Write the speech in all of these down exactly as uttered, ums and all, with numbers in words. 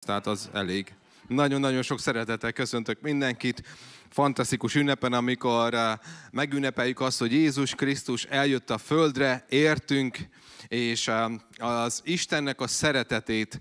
Tehát az elég. Nagyon-nagyon sok szeretettel köszöntök mindenkit. Fantasztikus ünnepen, amikor megünnepeljük azt, hogy Jézus Krisztus eljött a földre, értünk, és az Istennek a szeretetét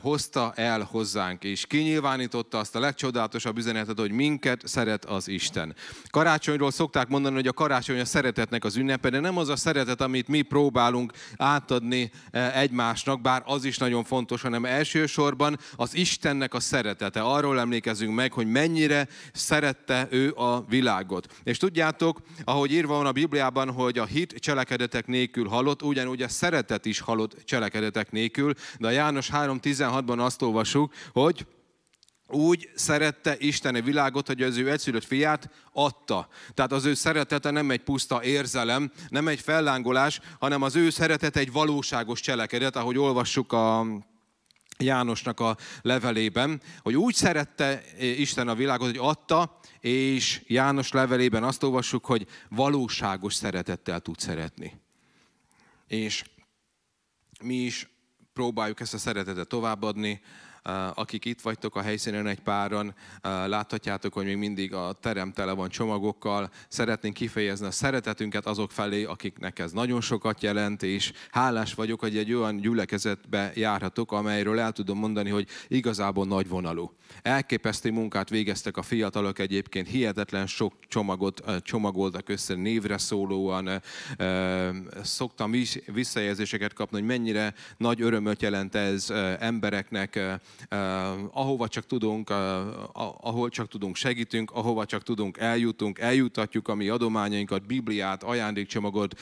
hozta el hozzánk, és kinyilvánította azt a legcsodálatosabb üzenetet, hogy minket szeret az Isten. Karácsonyról szokták mondani, hogy a karácsony a szeretetnek az ünnepe, de nem az a szeretet, amit mi próbálunk átadni egymásnak, bár az is nagyon fontos, hanem elsősorban az Istennek a szeretete. Arról emlékezünk meg, hogy mennyire szerette ő a világot. És tudjátok, ahogy írva van a Bibliában, hogy a hit cselekedetek nélkül halott, ugyanúgy a szeretet is halott cselekedetek nélkül, de a János három tizenhatban azt olvasjuk, hogy úgy szerette Isten a világot, hogy az ő egyszülött fiát adta. Tehát az ő szeretete nem egy puszta érzelem, nem egy fellángolás, hanem az ő szeretete egy valóságos cselekedet, ahogy olvassuk a Jánosnak a levelében, hogy úgy szerette Isten a világot, hogy adta, és János levelében azt olvassuk, hogy valóságos szeretettel tud szeretni. És mi is próbáljuk ezt a szeretetet továbbadni. Akik itt vagytok a helyszínen egy páran, láthatjátok, hogy még mindig a terem tele van csomagokkal. Szeretnénk kifejezni a szeretetünket azok felé, akiknek ez nagyon sokat jelent, és hálás vagyok, hogy egy olyan gyülekezetbe járhatok, amelyről el tudom mondani, hogy igazából nagyvonalú. Elképesztő munkát végeztek a fiatalok egyébként, hihetetlen sok csomagot csomagoltak össze névre szólóan. Szoktam visszajelzéseket kapni, hogy mennyire nagy örömöt jelent ez embereknek, ahova csak tudunk, ahol csak tudunk segítünk, ahova csak tudunk eljutunk, eljutatjuk a mi adományainkat, Bibliát, ajándékcsomagot,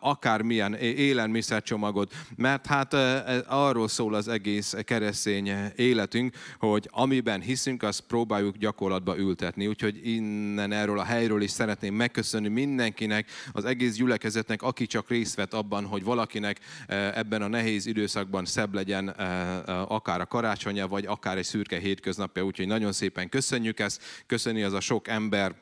akármilyen élelmiszercsomagot, mert hát arról szól az egész keresztény életünk, hogy amiben hiszünk, azt próbáljuk gyakorlatba ültetni. Úgyhogy innen erről a helyről is szeretném megköszönni mindenkinek, az egész gyülekezetnek, aki csak részt vett abban, hogy valakinek ebben a nehéz időszakban szebb legyen akár a karácsonya, vagy akár egy szürke hétköznapja, úgyhogy nagyon szépen köszönjük ezt, köszöni az a sok ember,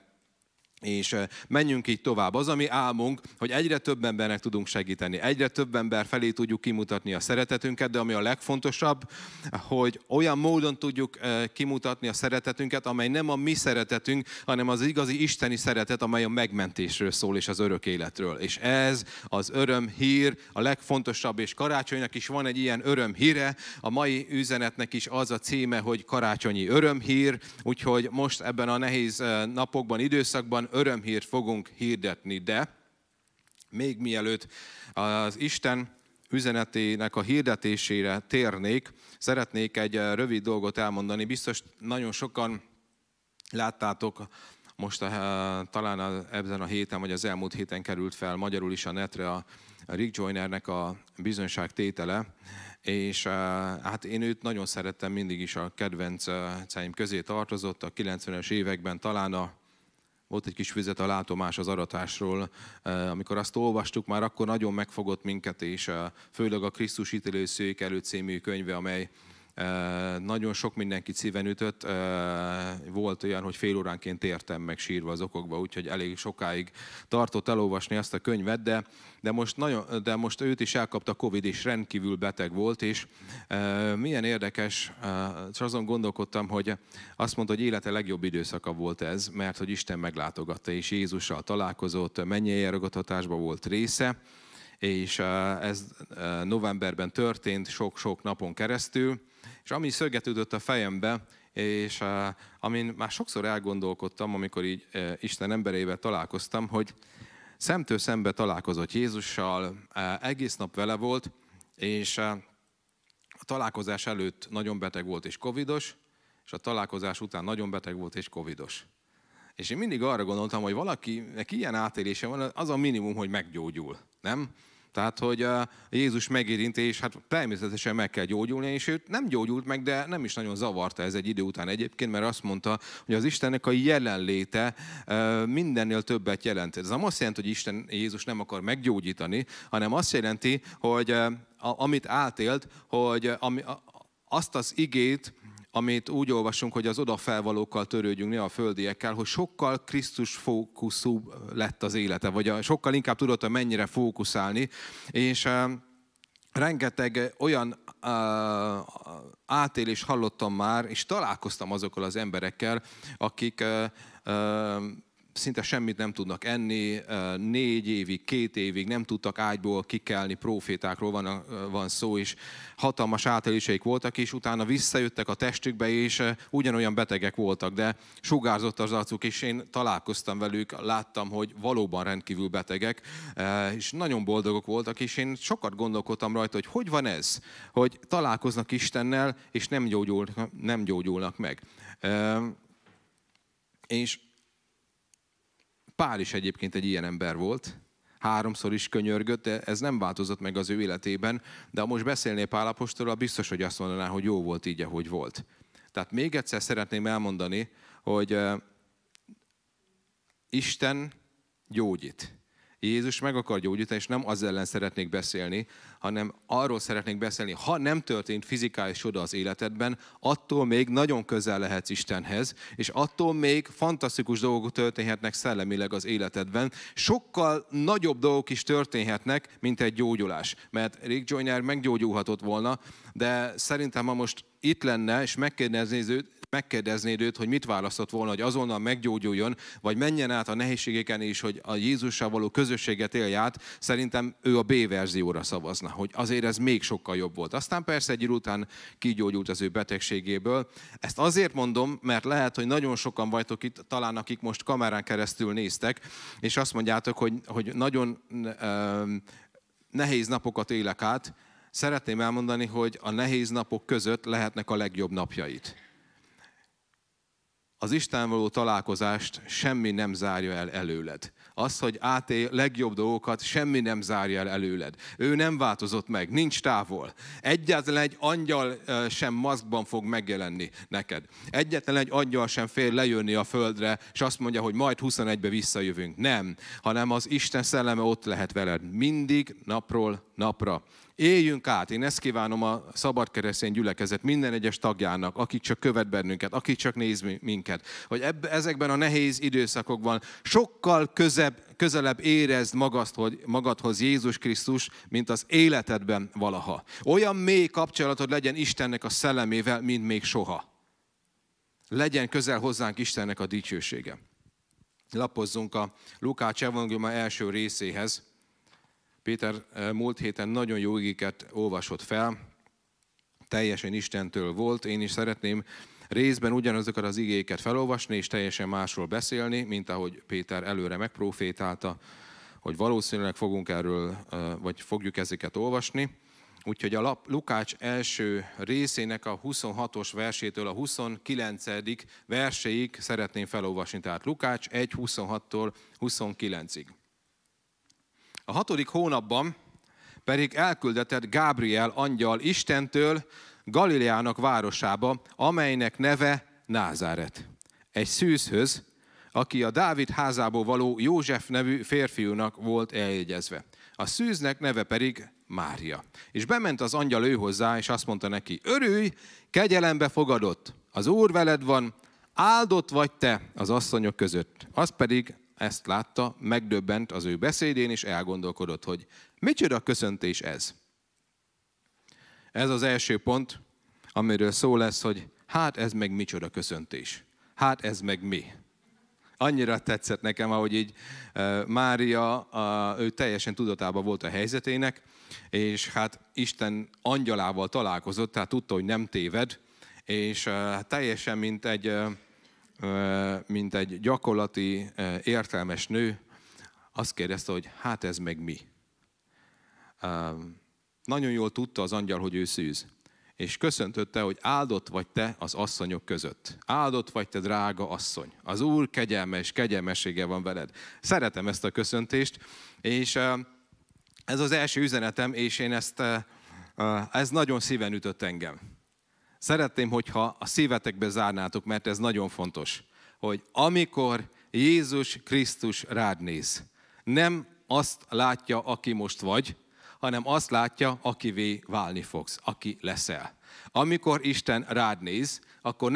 és menjünk így tovább. Az, ami álmunk, hogy egyre több embernek tudunk segíteni, egyre több ember felé tudjuk kimutatni a szeretetünket, de ami a legfontosabb, hogy olyan módon tudjuk kimutatni a szeretetünket, amely nem a mi szeretetünk, hanem az igazi isteni szeretet, amely a megmentésről szól és az örök életről. És ez az örömhír a legfontosabb, és karácsonynak is van egy ilyen örömhíre, a mai üzenetnek is az a címe, hogy karácsonyi örömhír, úgyhogy most ebben a nehéz napokban, időszakban örömhírt fogunk hirdetni, de még mielőtt az Isten üzenetének a hirdetésére térnék, szeretnék egy rövid dolgot elmondani. Biztos nagyon sokan láttátok most a, talán a, ebben a héten, vagy az elmúlt héten került fel magyarul is a netre a Rick Joynernek a bizonyságtétele, és hát én őt nagyon szerettem, mindig is a kedvenceim közé tartozott a kilencvenes években, talán a volt egy kis füzet a látomás az aratásról, amikor azt olvastuk, már akkor nagyon megfogott minket, és főleg a Krisztus ítélőszék előtt című könyve, amely nagyon sok mindenki szíven ütött, volt olyan, hogy fél óránként tértem meg sírva az okokba, úgyhogy elég sokáig tartott elolvasni azt a könyvet, de, de, most, nagyon, de most őt is elkapta Covid, és rendkívül beteg volt, és milyen érdekes, és azon gondolkodtam, hogy azt mondta, hogy élete legjobb időszaka volt ez, mert hogy Isten meglátogatta, és Jézussal találkozott, mennyei elragadtatásban volt része, és ez novemberben történt sok-sok napon keresztül, és ami szögetődött a fejembe, és amin már sokszor elgondolkodtam, amikor így Isten emberével találkoztam, hogy szemtől szembe találkozott Jézussal, egész nap vele volt, és a találkozás előtt nagyon beteg volt és covidos, és a találkozás után nagyon beteg volt és covidos. És én mindig arra gondoltam, hogy valakinek ilyen átélése van, az a minimum, hogy meggyógyul, nem? Tehát, hogy Jézus megérinti, és hát természetesen meg kell gyógyulni, és őt nem gyógyult meg, de nem is nagyon zavarta ez egy idő után egyébként, mert azt mondta, hogy az Istennek a jelenléte mindennél többet jelent. Ez nem azt jelenti, hogy Isten, Jézus nem akar meggyógyítani, hanem azt jelenti, hogy amit átélt, hogy azt az igét, amit úgy olvasunk, hogy az odafelvalókkal törődjünk, ne a földiekkel, hogy sokkal Krisztus fókuszú lett az élete, vagy sokkal inkább tudott mennyire fókuszálni, és rengeteg olyan uh, átélést hallottam már, és találkoztam azokkal az emberekkel, akik uh, uh, szinte semmit nem tudnak enni, uh, négy évig, két évig nem tudtak ágyból kikelni, profétákról van, uh, van szó, és hatalmas átéléseik voltak, és utána visszajöttek a testükbe, és uh, ugyanolyan betegek voltak, de sugárzott az arcuk, és én találkoztam velük, láttam, hogy valóban rendkívül betegek, uh, és nagyon boldogok voltak, és én sokat gondolkodtam rajta, hogy hogy van ez, hogy találkoznak Istennel, és nem gyógyulnak, nem gyógyulnak meg. Uh, és Pál is egyébként egy ilyen ember volt, háromszor is könyörgött, de ez nem változott meg az ő életében, de ha most beszélné Pál apostolról, biztos, hogy azt mondaná, hogy jó volt így, ahogy volt. Tehát még egyszer szeretném elmondani, hogy Isten gyógyít. Jézus meg akar gyógyítani, és nem az ellen szeretnék beszélni, hanem arról szeretnék beszélni, ha nem történt fizikális csoda az életedben, attól még nagyon közel lehetsz Istenhez, és attól még fantasztikus dolgok történhetnek szellemileg az életedben. Sokkal nagyobb dolgok is történhetnek, mint egy gyógyulás. Mert Rick Joyner meggyógyulhatott volna, de szerintem ha most itt lenne, és megkérdeznéd őt, megkérdeznéd őt, hogy mit választott volna, hogy azonnal meggyógyuljon, vagy menjen át a nehézségeken is, hogy a Jézussal való közösséget élj át, szerintem ő a B verzióra szavazna, hogy azért ez még sokkal jobb volt. Aztán persze egy idő után kigyógyult az ő betegségéből. Ezt azért mondom, mert lehet, hogy nagyon sokan vagytok itt, talán akik most kamerán keresztül néztek, és azt mondjátok, hogy, hogy nagyon euh, nehéz napokat élek át. Szeretném elmondani, hogy a nehéz napok között lehetnek a legjobb napjait. Az Isten való találkozást semmi nem zárja el előled. Az, hogy átélj legjobb dolgokat, semmi nem zárja el előled. Ő nem változott meg, nincs távol. Egyetlen egy angyal sem maszkban fog megjelenni neked. Egyetlen egy angyal sem fél lejönni a földre, és azt mondja, hogy majd huszonegybe visszajövünk. Nem, hanem az Isten szelleme ott lehet veled. Mindig napról napra. Éljünk át, én ezt kívánom a Szabadkeresztény gyülekezet minden egyes tagjának, akik csak követ bennünket, akik csak néz minket, hogy eb- ezekben a nehéz időszakokban sokkal közebb, közelebb érezd magad, hogy magadhoz Jézus Krisztus, mint az életedben valaha. Olyan mély kapcsolatod legyen Istennek a szellemével, mint még soha. Legyen közel hozzánk Istennek a dicsősége. Lapozzunk a Lukács evangéliuma első részéhez. Péter múlt héten nagyon jó igéket olvasott fel, teljesen Istentől volt. Én is szeretném részben ugyanazokat az igéket felolvasni, és teljesen másról beszélni, mint ahogy Péter előre megprofétálta, hogy valószínűleg fogunk erről, vagy fogjuk ezeket olvasni. Úgyhogy a Lukács első részének a huszonhatos versétől a huszonkilencedik verséig szeretném felolvasni. Tehát Lukács egy huszonhattól huszonkilencig. A hatodik hónapban pedig elküldetett Gábriel angyal Istentől Galileának városába, amelynek neve Názáret. Egy szűzhöz, aki a Dávid házából való József nevű férfiúnak volt eljegyezve. A szűznek neve pedig Mária. És bement az angyal ő hozzá, és azt mondta neki, örülj, kegyelembe fogadott, az Úr veled van, áldott vagy te az asszonyok között. Az pedig ezt látta, megdöbbent az ő beszédén, és elgondolkodott, hogy micsoda köszöntés ez. Ez az első pont, amiről szó lesz, hogy hát ez meg micsoda köszöntés. Hát ez meg mi. Annyira tetszett nekem, ahogy így Mária, ő teljesen tudatában volt a helyzetének, és hát Isten angyalával találkozott, tehát tudta, hogy nem téved, és teljesen mint egy... mint egy gyakorlati, értelmes nő, azt kérdezte, hogy hát ez meg mi. Nagyon jól tudta az angyal, hogy ő szűz. És köszöntötte, hogy áldott vagy te az asszonyok között. Áldott vagy te, drága asszony. Az Úr kegyelme és kegyelmessége van veled. Szeretem ezt a köszöntést, és ez az első üzenetem, és én ezt, ez nagyon szíven ütött engem. Szeretném, hogyha a szívetekbe zárnátok, mert ez nagyon fontos, hogy amikor Jézus Krisztus rád néz, nem azt látja, aki most vagy, hanem azt látja, akivé válni fogsz, aki leszel. Amikor Isten rád néz, akkor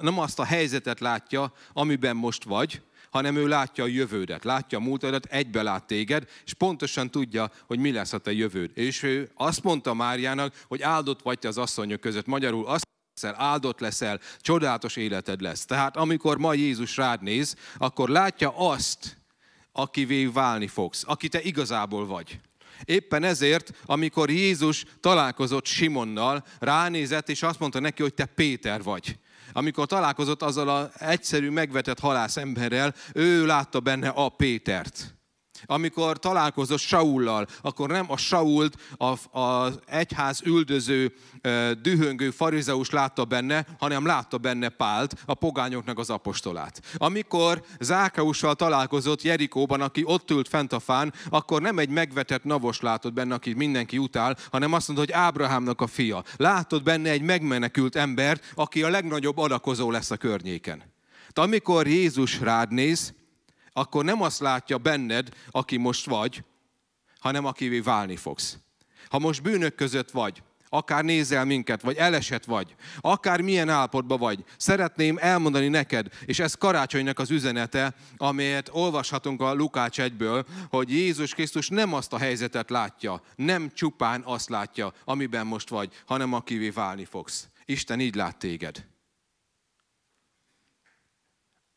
nem azt a helyzetet látja, amiben most vagy, hanem ő látja a jövődet, látja a múltadat, egybe lát téged, és pontosan tudja, hogy mi lesz a te jövőd. És ő azt mondta Máriának, hogy áldott vagy te az asszonyok között. Magyarul azt leszel, áldott leszel, csodálatos életed lesz. Tehát amikor ma Jézus rád néz, akkor látja azt, akivé válni fogsz, aki te igazából vagy. Éppen ezért, amikor Jézus találkozott Simonnal, ránézett, és azt mondta neki, hogy te Péter vagy. Amikor találkozott azzal az egyszerű, megvetett halász emberrel, ő látta benne a Pétert. Amikor találkozott Saullal, akkor nem a Sault, az egyház üldöző, dühöngő farizeus látta benne, hanem látta benne Pált, a pogányoknak az apostolát. Amikor Zákeussal találkozott Jerikóban, aki ott ült fent a fán, akkor nem egy megvetett navos látott benne, akit mindenki utál, hanem azt mondta, hogy Ábrahámnak a fia. Látott benne egy megmenekült embert, aki a legnagyobb adakozó lesz a környéken. De amikor Jézus rád néz, akkor nem azt látja benned, aki most vagy, hanem akivé válni fogsz. Ha most bűnök között vagy, akár nézel minket, vagy elesett vagy, akár milyen állapotban vagy, szeretném elmondani neked, és ez karácsonynak az üzenete, amelyet olvashatunk a Lukács egyből, hogy Jézus Krisztus nem azt a helyzetet látja, nem csupán azt látja, amiben most vagy, hanem akivé válni fogsz. Isten így lát téged.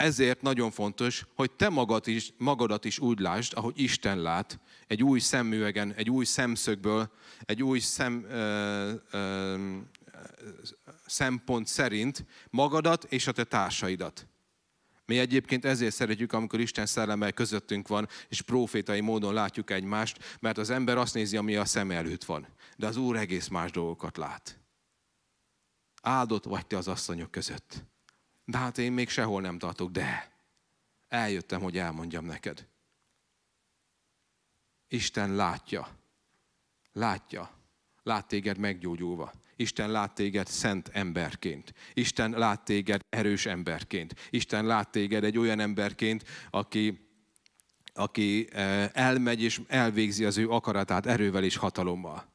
Ezért nagyon fontos, hogy te magad is, magadat is úgy lásd, ahogy Isten lát, egy új szemüvegen, egy új szemszögből, egy új szem, ö, ö, szempont szerint magadat és a te társaidat. Mi egyébként ezért szeretjük, amikor Isten szellemmel közöttünk van, és profétai módon látjuk egymást, mert az ember azt nézi, ami a szem előtt van. De az Úr egész más dolgokat lát. Áldott vagy te az asszonyok között. De hát én még sehol nem tartok, de eljöttem, hogy elmondjam neked. Isten látja, látja, lát téged meggyógyulva. Isten lát téged szent emberként. Isten lát téged erős emberként. Isten lát téged egy olyan emberként, aki, aki elmegy és elvégzi az ő akaratát erővel és hatalommal.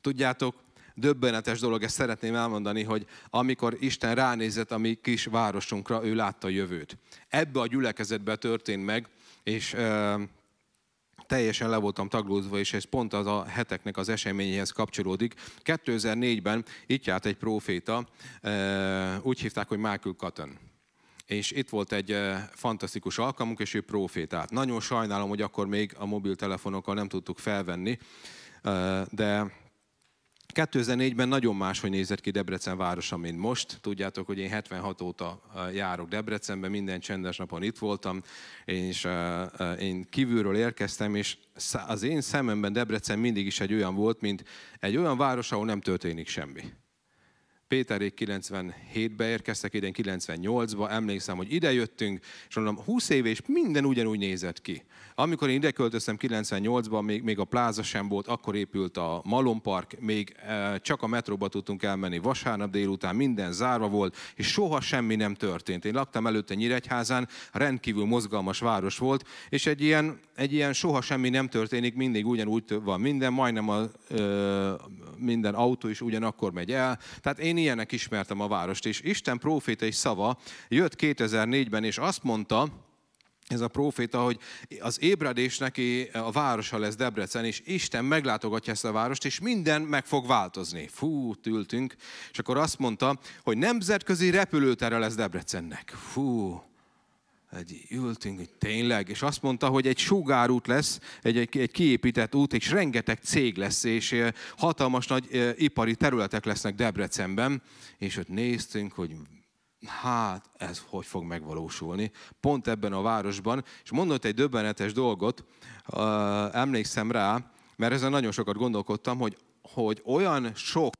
Tudjátok, döbbenetes dolog, ezt szeretném elmondani, hogy amikor Isten ránézett a mi kis városunkra, ő látta a jövőt. Ebbe a gyülekezetbe történt meg, és ö, teljesen le voltam taglózva, és ez pont az a heteknek az eseményéhez kapcsolódik. kétezer-négyben itt járt egy próféta, ö, úgy hívták, hogy Michael Katon. És itt volt egy fantasztikus alkalmunk, és ő prófétált. Nagyon sajnálom, hogy akkor még a mobiltelefonokkal nem tudtuk felvenni, ö, de... kétezer-négyben nagyon máshogy nézett ki Debrecen városa, mint most. Tudjátok, hogy én hetvenhat óta járok Debrecenben, minden csendes napon itt voltam, és én kívülről érkeztem, és az én szememben Debrecen mindig is egy olyan volt, mint egy olyan város, ahol nem történik semmi. Péterék kilencvenhétben érkeztek, idén kilencvennyolcban, emlékszem, hogy ide jöttünk, és mondom, húsz év, és minden ugyanúgy nézett ki. Amikor én ide költöztem kilencvennyolcban, még, még a pláza sem volt, akkor épült a Malompark, még e, csak a metróba tudtunk elmenni vasárnap délután, minden zárva volt, és soha semmi nem történt. Én laktam előtte Nyíregyházán, rendkívül mozgalmas város volt, és egy ilyen, egy ilyen soha semmi nem történik, mindig ugyanúgy van minden, majdnem a, e, minden autó is ugyanakkor megy el. Tehát én Én ilyenek ismertem a várost, és Isten prófétai szava jött kétezer-négyben, és azt mondta ez a próféta, hogy az ébredés neki a városa lesz Debrecen, és Isten meglátogatja ezt a várost, és minden meg fog változni. Fú, ültünk, és akkor azt mondta, hogy nemzetközi repülőtere lesz Debrecennek. Fú, egy ültünk, hogy tényleg, és azt mondta, hogy egy sugárút lesz, egy, egy, egy kiépített út, és rengeteg cég lesz, és hatalmas nagy ipari területek lesznek Debrecenben, és ott néztünk, hogy hát ez hogy fog megvalósulni, pont ebben a városban, és mondott egy döbbenetes dolgot, emlékszem rá, mert ezen nagyon sokat gondolkodtam, hogy, hogy olyan sok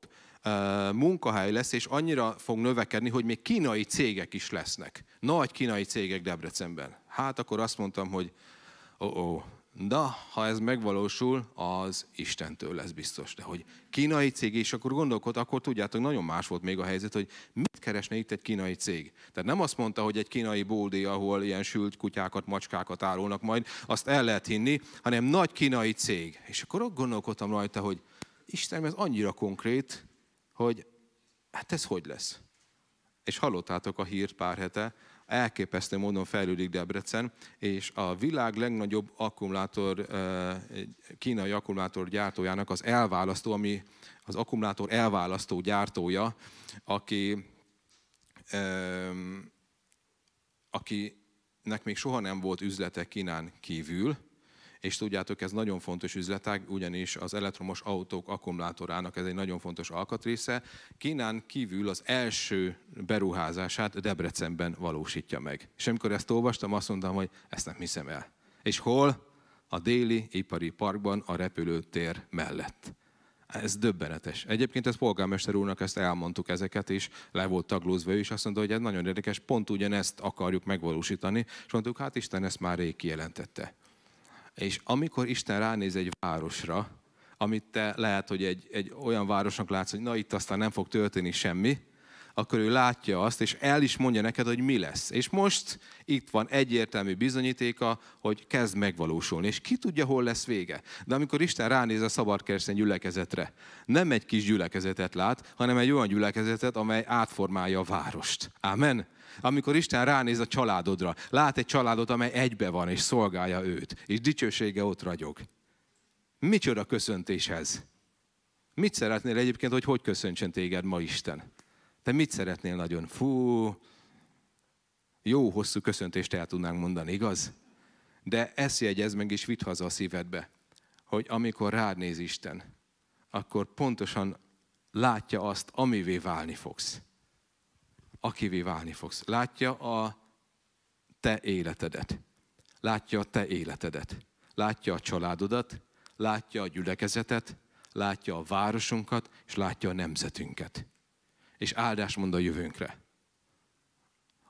munkahely lesz, és annyira fog növekedni, hogy még kínai cégek is lesznek. Nagy kínai cégek Debrecenben. Hát akkor azt mondtam, hogy ó-ó, de ha ez megvalósul, az Istentől lesz biztos. De hogy kínai cég, és akkor gondolkodtam, akkor tudjátok, nagyon más volt még a helyzet, hogy mit keresne itt egy kínai cég. Tehát nem azt mondta, hogy egy kínai bódé, ahol ilyen sült kutyákat, macskákat árulnak majd, azt el lehet hinni, hanem nagy kínai cég. És akkor ott gondolkodtam rajta, hogy Istenem, ez annyira konkrét, hogy hát ez hogy lesz? És hallottátok a hírt pár hete, elképesztő módon fejlődik Debrecen, és a világ legnagyobb akkumulátor, kínai akkumulátor gyártójának az elválasztó, ami az akkumulátor elválasztó gyártója, aki, akinek még soha nem volt üzlete Kínán kívül, és tudjátok, ez nagyon fontos üzletág, ugyanis az elektromos autók akkumulátorának ez egy nagyon fontos alkatrésze. Kínán kívül az első beruházását Debrecenben valósítja meg. És amikor ezt olvastam, azt mondtam, hogy ezt nem hiszem el. És hol? A déli ipari parkban, a repülőtér mellett. Ez döbbenetes. Egyébként ez polgármester úrnak ezt elmondtuk ezeket, és le volt taglózva ő is, azt mondta, hogy ez nagyon érdekes, pont ugyanezt akarjuk megvalósítani, és mondtuk, hát Isten ezt már rég kijelentette. És amikor Isten ránéz egy városra, amit te lehet, hogy egy, egy olyan városnak látsz, hogy na itt aztán nem fog történni semmi, akkor ő látja azt, és el is mondja neked, hogy mi lesz. És most itt van egyértelmű bizonyítéka, hogy kezd megvalósulni. És ki tudja, hol lesz vége. De amikor Isten ránéz a szabadkeresztény gyülekezetre, nem egy kis gyülekezetet lát, hanem egy olyan gyülekezetet, amely átformálja a várost. Amen. Amikor Isten ránéz a családodra, lát egy családot, amely egybe van, és szolgálja őt, és dicsősége ott ragyog. Micsoda köszöntéshez? Mit szeretnél egyébként, hogy hogy köszöntsen téged ma Isten? Te mit szeretnél nagyon? Fú, jó hosszú köszöntést el tudnánk mondani, igaz? De ezt jegyezz meg, és vidd haza a szívedbe, hogy amikor rád néz Isten, akkor pontosan látja azt, amivé válni fogsz. Akivé válni fogsz. Látja a te életedet. Látja a te életedet. Látja a családodat, látja a gyülekezetet, látja a városunkat, és látja a nemzetünket. És áldás mond a jövőnkre.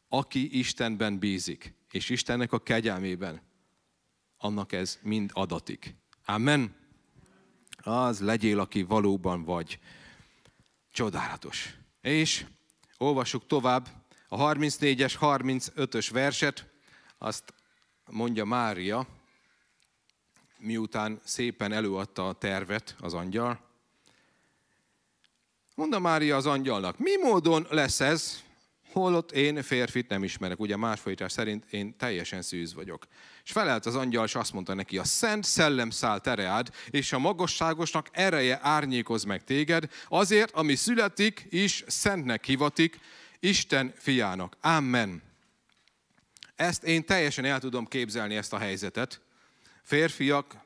Aki Istenben bízik, és Istennek a kegyelmében, annak ez mind adatik. Amen. Az legyél, aki valóban vagy. Csodálatos. És olvassuk tovább a harmincnégyes, harmincötös verset, azt mondja Mária, miután szépen előadta a tervet az angyal. Mondta Mária az angyalnak, mi módon lesz ez, holott én férfit nem ismerek. Ugye más fordítás szerint én teljesen szűz vagyok. És felelt az angyal, és azt mondta neki, a Szent Szellem száll te reád, és a magasságosnak ereje árnyékoz meg téged, azért, ami születik, is szentnek hivatik, Isten fiának. Amen. Ezt én teljesen el tudom képzelni, ezt a helyzetet. Férfiak,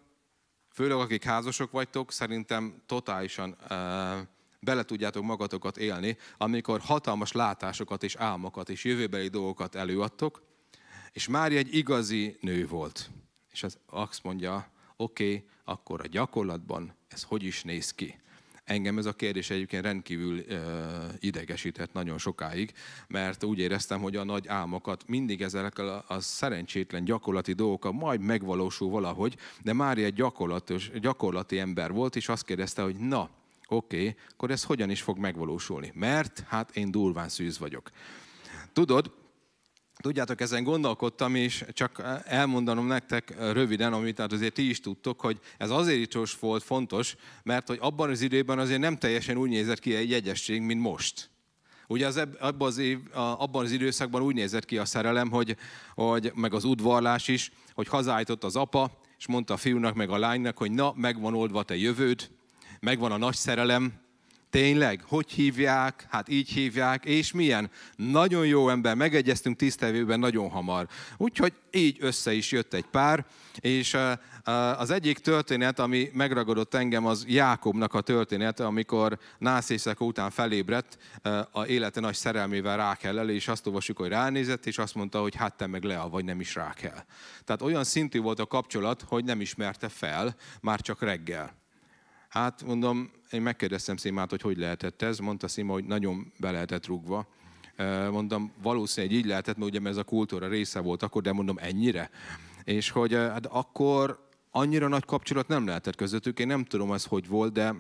főleg akik házasok vagytok, szerintem totálisan... Uh, bele tudjátok magatokat élni, amikor hatalmas látásokat és álmokat és jövőbeli dolgokat előadtok, és Mária egy igazi nő volt. És az azt mondja, oké, okay, akkor a gyakorlatban ez hogy is néz ki? Engem ez a kérdés egyébként rendkívül ö, idegesített nagyon sokáig, mert úgy éreztem, hogy a nagy álmokat mindig ezekkel a, a szerencsétlen gyakorlati dolgokkal majd megvalósul valahogy, de Mária egy gyakorlatos, gyakorlati ember volt, és azt kérdezte, hogy na, oké, okay, akkor ez hogyan is fog megvalósulni? Mert hát én durván szűz vagyok. Tudod, tudjátok, ezen gondolkodtam, és csak elmondanom nektek röviden, amit hát azért ti is tudtok, hogy ez azért is volt fontos, mert hogy abban az időben azért nem teljesen úgy nézett ki egy jegyesség, mint most. Ugye az abban, az év, abban az időszakban úgy nézett ki a szerelem, hogy, hogy, meg az udvarlás is, hogy hazállított az apa, és mondta a fiúnak, meg a lánynak, hogy na, megvan oldva te jövőd, megvan a nagy szerelem, tényleg, hogy hívják, hát így hívják, és milyen nagyon jó ember, megegyeztünk tisztelvőben nagyon hamar. Úgyhogy így össze is jött egy pár, és az egyik történet, ami megragadott engem, az Jákobnak a története, amikor nászészek után felébredt, a élete nagy szerelmével Rákellel, és azt olvassuk, hogy ránézett, és azt mondta, hogy hát te meg Lea vagy, nem is Rákel. Tehát olyan szintű volt a kapcsolat, hogy nem ismerte fel, már csak reggel. Hát mondom, én megkérdeztem Szimát, hogy hogy lehetett ez. Mondta Szima, hogy nagyon be lehetett rúgva. Mondom, valószínűleg így lehetett, mert ugye ez a kultúra része volt akkor, de mondom, ennyire. És hogy hát akkor annyira nagy kapcsolat nem lehetett közöttük. Én nem tudom, ez hogy volt, de,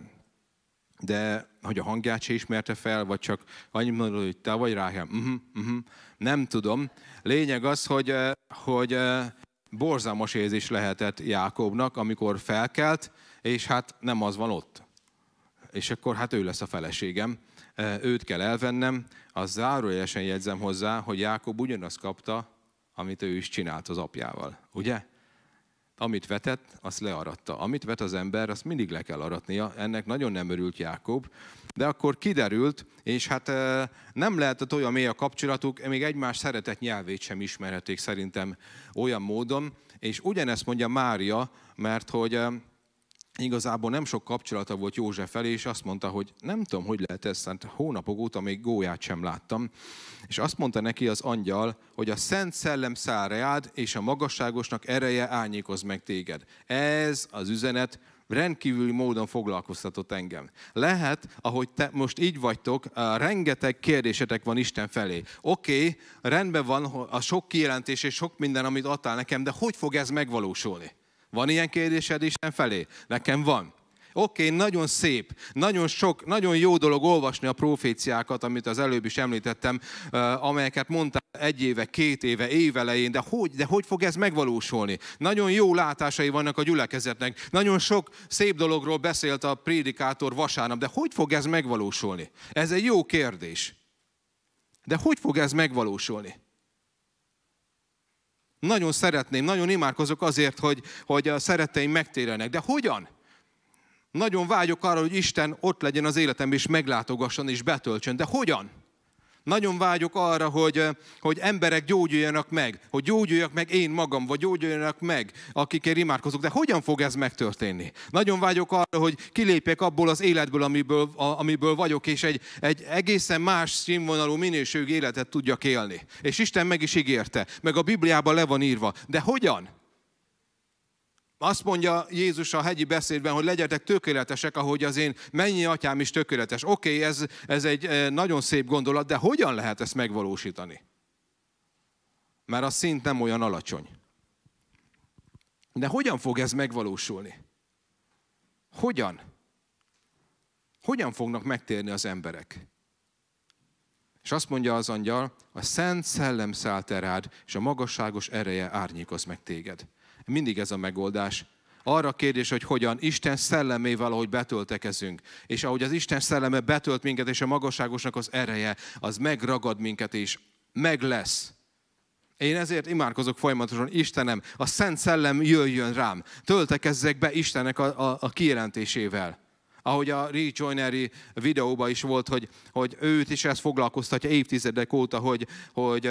de hogy a hangját se ismerte fel, vagy csak annyit mondod, hogy te vagy Ráhel. Uh-huh, uh-huh. Nem tudom. Lényeg az, hogy... hogy borzalmas érzés lehetett Jákobnak, amikor felkelt, és hát nem az van ott. És akkor hát ő lesz a feleségem. őt kell elvennem, az zárójelesen jegyzem hozzá, hogy Jákob ugyanazt kapta, amit ő is csinált az apjával. Ugye? Amit vetett, azt learatta. Amit vet az ember, azt mindig le kell aratnia. Ennek nagyon nem örült Jákob. De akkor kiderült, és hát nem lehetett olyan mély a kapcsolatuk, még egymás szeretett nyelvét sem ismerhették szerintem olyan módon. És ugyanezt mondja Mária, mert hogy igazából nem sok kapcsolata volt József felé, és azt mondta, hogy nem tudom, hogy lehet ez, hát hónapok óta még gólyát sem láttam. És azt mondta neki az angyal, hogy a Szent Szellem száll reád, és a magasságosnak ereje árnyékoz meg téged. Ez az üzenet rendkívüli módon foglalkoztatott engem. Lehet, ahogy te most így vagytok, rengeteg kérdésetek van Isten felé. Oké, okay, rendben van a sok kijelentés és sok minden, amit adtál nekem, de hogy fog ez megvalósulni? Van ilyen kérdésed Isten felé? Nekem van. Oké, okay, nagyon szép, nagyon sok, nagyon jó dolog olvasni a proféciákat, amit az előbb is említettem, amelyeket mondtál egy éve, két éve, évelején, de hogy, de hogy fog ez megvalósulni? Nagyon jó látásai vannak a gyülekezetnek, nagyon sok szép dologról beszélt a prédikátor vasárnap, de hogy fog ez megvalósulni? Ez egy jó kérdés. De hogy fog ez megvalósulni? Nagyon szeretném, nagyon imádkozok azért, hogy, hogy a szeretteim megtérjenek. De hogyan? Nagyon vágyok arra, hogy Isten ott legyen az életemben, és meglátogasson, és betöltsön. De hogyan? Nagyon vágyok arra, hogy, hogy emberek gyógyuljanak meg, hogy gyógyuljak meg én magam, vagy gyógyuljanak meg, akikért imádkozok. De hogyan fog ez megtörténni? Nagyon vágyok arra, hogy kilépjek abból az életből, amiből, amiből vagyok, és egy, egy egészen más színvonalú minőségű életet tudjak élni. És Isten meg is ígérte, meg a Bibliában le van írva. De hogyan? Azt mondja Jézus a hegyi beszédben, hogy legyetek tökéletesek, ahogy az én mennyi atyám is tökéletes. Oké, okay, ez, ez egy nagyon szép gondolat, de hogyan lehet ezt megvalósítani? Mert a szint nem olyan alacsony. De hogyan fog ez megvalósulni? Hogyan? Hogyan fognak megtérni az emberek? És azt mondja az angyal, a Szent Szellem szállt rád, és a magasságos ereje árnyékoz meg téged. Mindig ez a megoldás. Arra a kérdés, hogy hogyan Isten szellemével, ahogy betöltekezünk, és ahogy az Isten szelleme betölt minket, és a magasságosnak az ereje, az megragad minket, és meg lesz. Én ezért imádkozok folyamatosan, Istenem, a Szent Szellem jöjjön rám, töltekezzek be Istennek a, a, a kijelentésével. Ahogy a Rick Joyneri videóban is volt, hogy, hogy őt is ezt foglalkoztatja évtizedek óta, hogy... hogy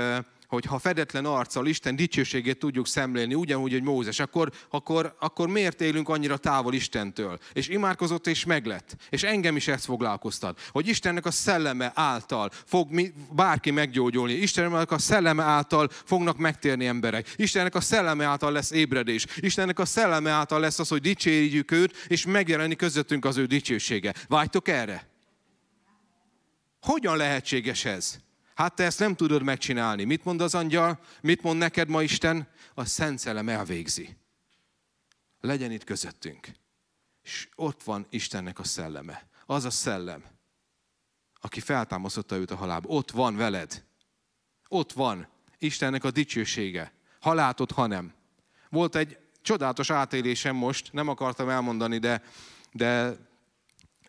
hogy ha fedetlen arccal Isten dicsőségét tudjuk szemlélni, ugyanúgy, hogy Mózes, akkor, akkor, akkor miért élünk annyira távol Istentől? És imádkozott, és meglett. És engem is ezt foglalkoztat, hogy Istennek a szelleme által fog mi, bárki meggyógyulni. Istennek a szelleme által fognak megtérni emberek. Istennek a szelleme által lesz ébredés. Istennek a szelleme által lesz az, hogy dicsérjük őt, és megjelenik közöttünk az ő dicsősége. Vágytok erre? Hogyan lehetséges ez? Hát te ezt nem tudod megcsinálni. Mit mond az angyal? Mit mond neked ma Isten? A Szent Szellem elvégzi. Legyen itt közöttünk. És ott van Istennek a szelleme. Az a szellem, aki feltámasztotta őt a halálba. Ott van veled. Ott van Istennek a dicsősége. Ha látod, ha nem. Volt egy csodálatos átélésem most, nem akartam elmondani, de... de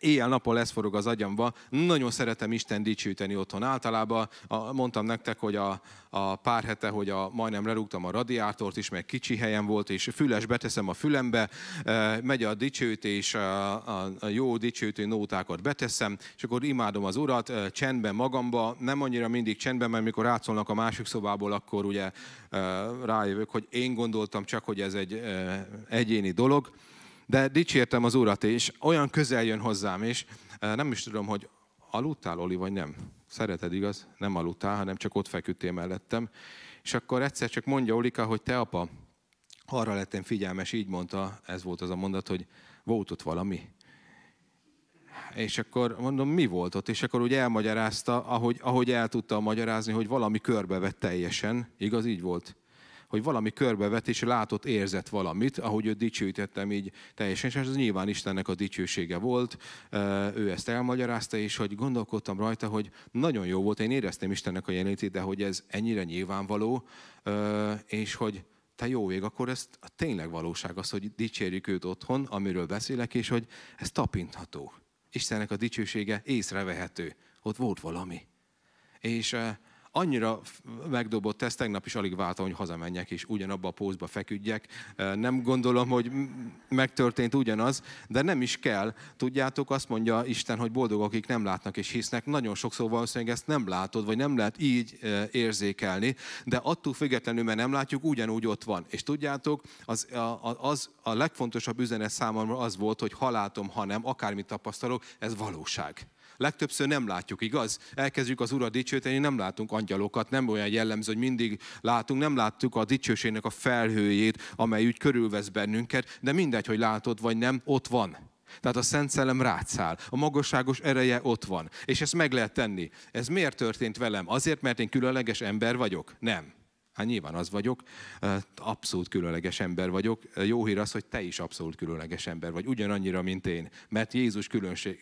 éjjel-nappal ez forog az agyamba. Nagyon szeretem Isten dicsőíteni otthon. Általában a, mondtam nektek, hogy a, a pár hete, hogy a, majdnem lerúgtam a radiátort is, mert kicsi helyen volt, és füles beteszem a fülembe, e, megy a dicsőítés, a, a, a jó dicsőítő nótákat beteszem, és akkor imádom az Urat, e, csendben magamba, nem annyira mindig csendben, mert mikor átszólnak a másik szobából, akkor ugye e, rájövök, hogy én gondoltam csak, hogy ez egy e, egyéni dolog. De dicsértem az Urat, és olyan közel jön hozzám, és nem is tudom, hogy aludtál, Oli, vagy nem. Szereted, igaz? Nem aludtál, hanem csak ott feküdtél mellettem. És akkor egyszer csak mondja Olika, hogy te, apa, arra lettem figyelmes, így mondta, ez volt az a mondat, hogy volt ott valami. És akkor mondom, mi volt ott? És akkor úgy elmagyarázta, ahogy, ahogy el tudta magyarázni, hogy valami körbevett teljesen, igaz, így volt, hogy valami körbevet, és látott, érzett valamit, ahogy őt dicsőítettem így teljesen, és ez nyilván Istennek a dicsősége volt, ő ezt elmagyarázta, és hogy gondolkodtam rajta, hogy nagyon jó volt, én éreztem Istennek a jelenlétét, de hogy ez ennyire nyilvánvaló, és hogy te jó vég, akkor ez tényleg valóság az, hogy dicsérjük őt otthon, amiről beszélek, és hogy ez tapintható. Istennek a dicsősége észrevehető. ott volt valami. És annyira megdobott ezt, tegnap is alig vártam, hogy hazamenjek, és ugyanabba a pózba feküdjek. Nem gondolom, hogy megtörtént ugyanaz, de nem is kell. Tudjátok, azt mondja Isten, hogy boldog, akik nem látnak és hisznek. Nagyon sokszor valószínűleg ezt nem látod, vagy nem lehet így érzékelni, de attól függetlenül, mert nem látjuk, ugyanúgy ott van. És tudjátok, az, az, a legfontosabb üzenet számomra az volt, hogy ha látom, ha nem, akármit tapasztalok, ez valóság. Legtöbbször nem látjuk, igaz? Elkezdjük az Urat dicsőíteni, nem látunk angyalokat, nem olyan jellemző, hogy mindig látunk, nem láttuk a dicsőségnek a felhőjét, amely úgy körülvesz bennünket, de mindegy, hogy látod vagy nem, ott van. Tehát a Szent Szellem rátszáll, a magasságos ereje ott van, és ezt meg lehet tenni. Ez miért történt velem? Azért, mert én különleges ember vagyok? Nem. Hát nyilván az vagyok, abszolút különleges ember vagyok. Jó hír az, hogy te is abszolút különleges ember vagy, ugyanannyira, mint én. Mert Jézus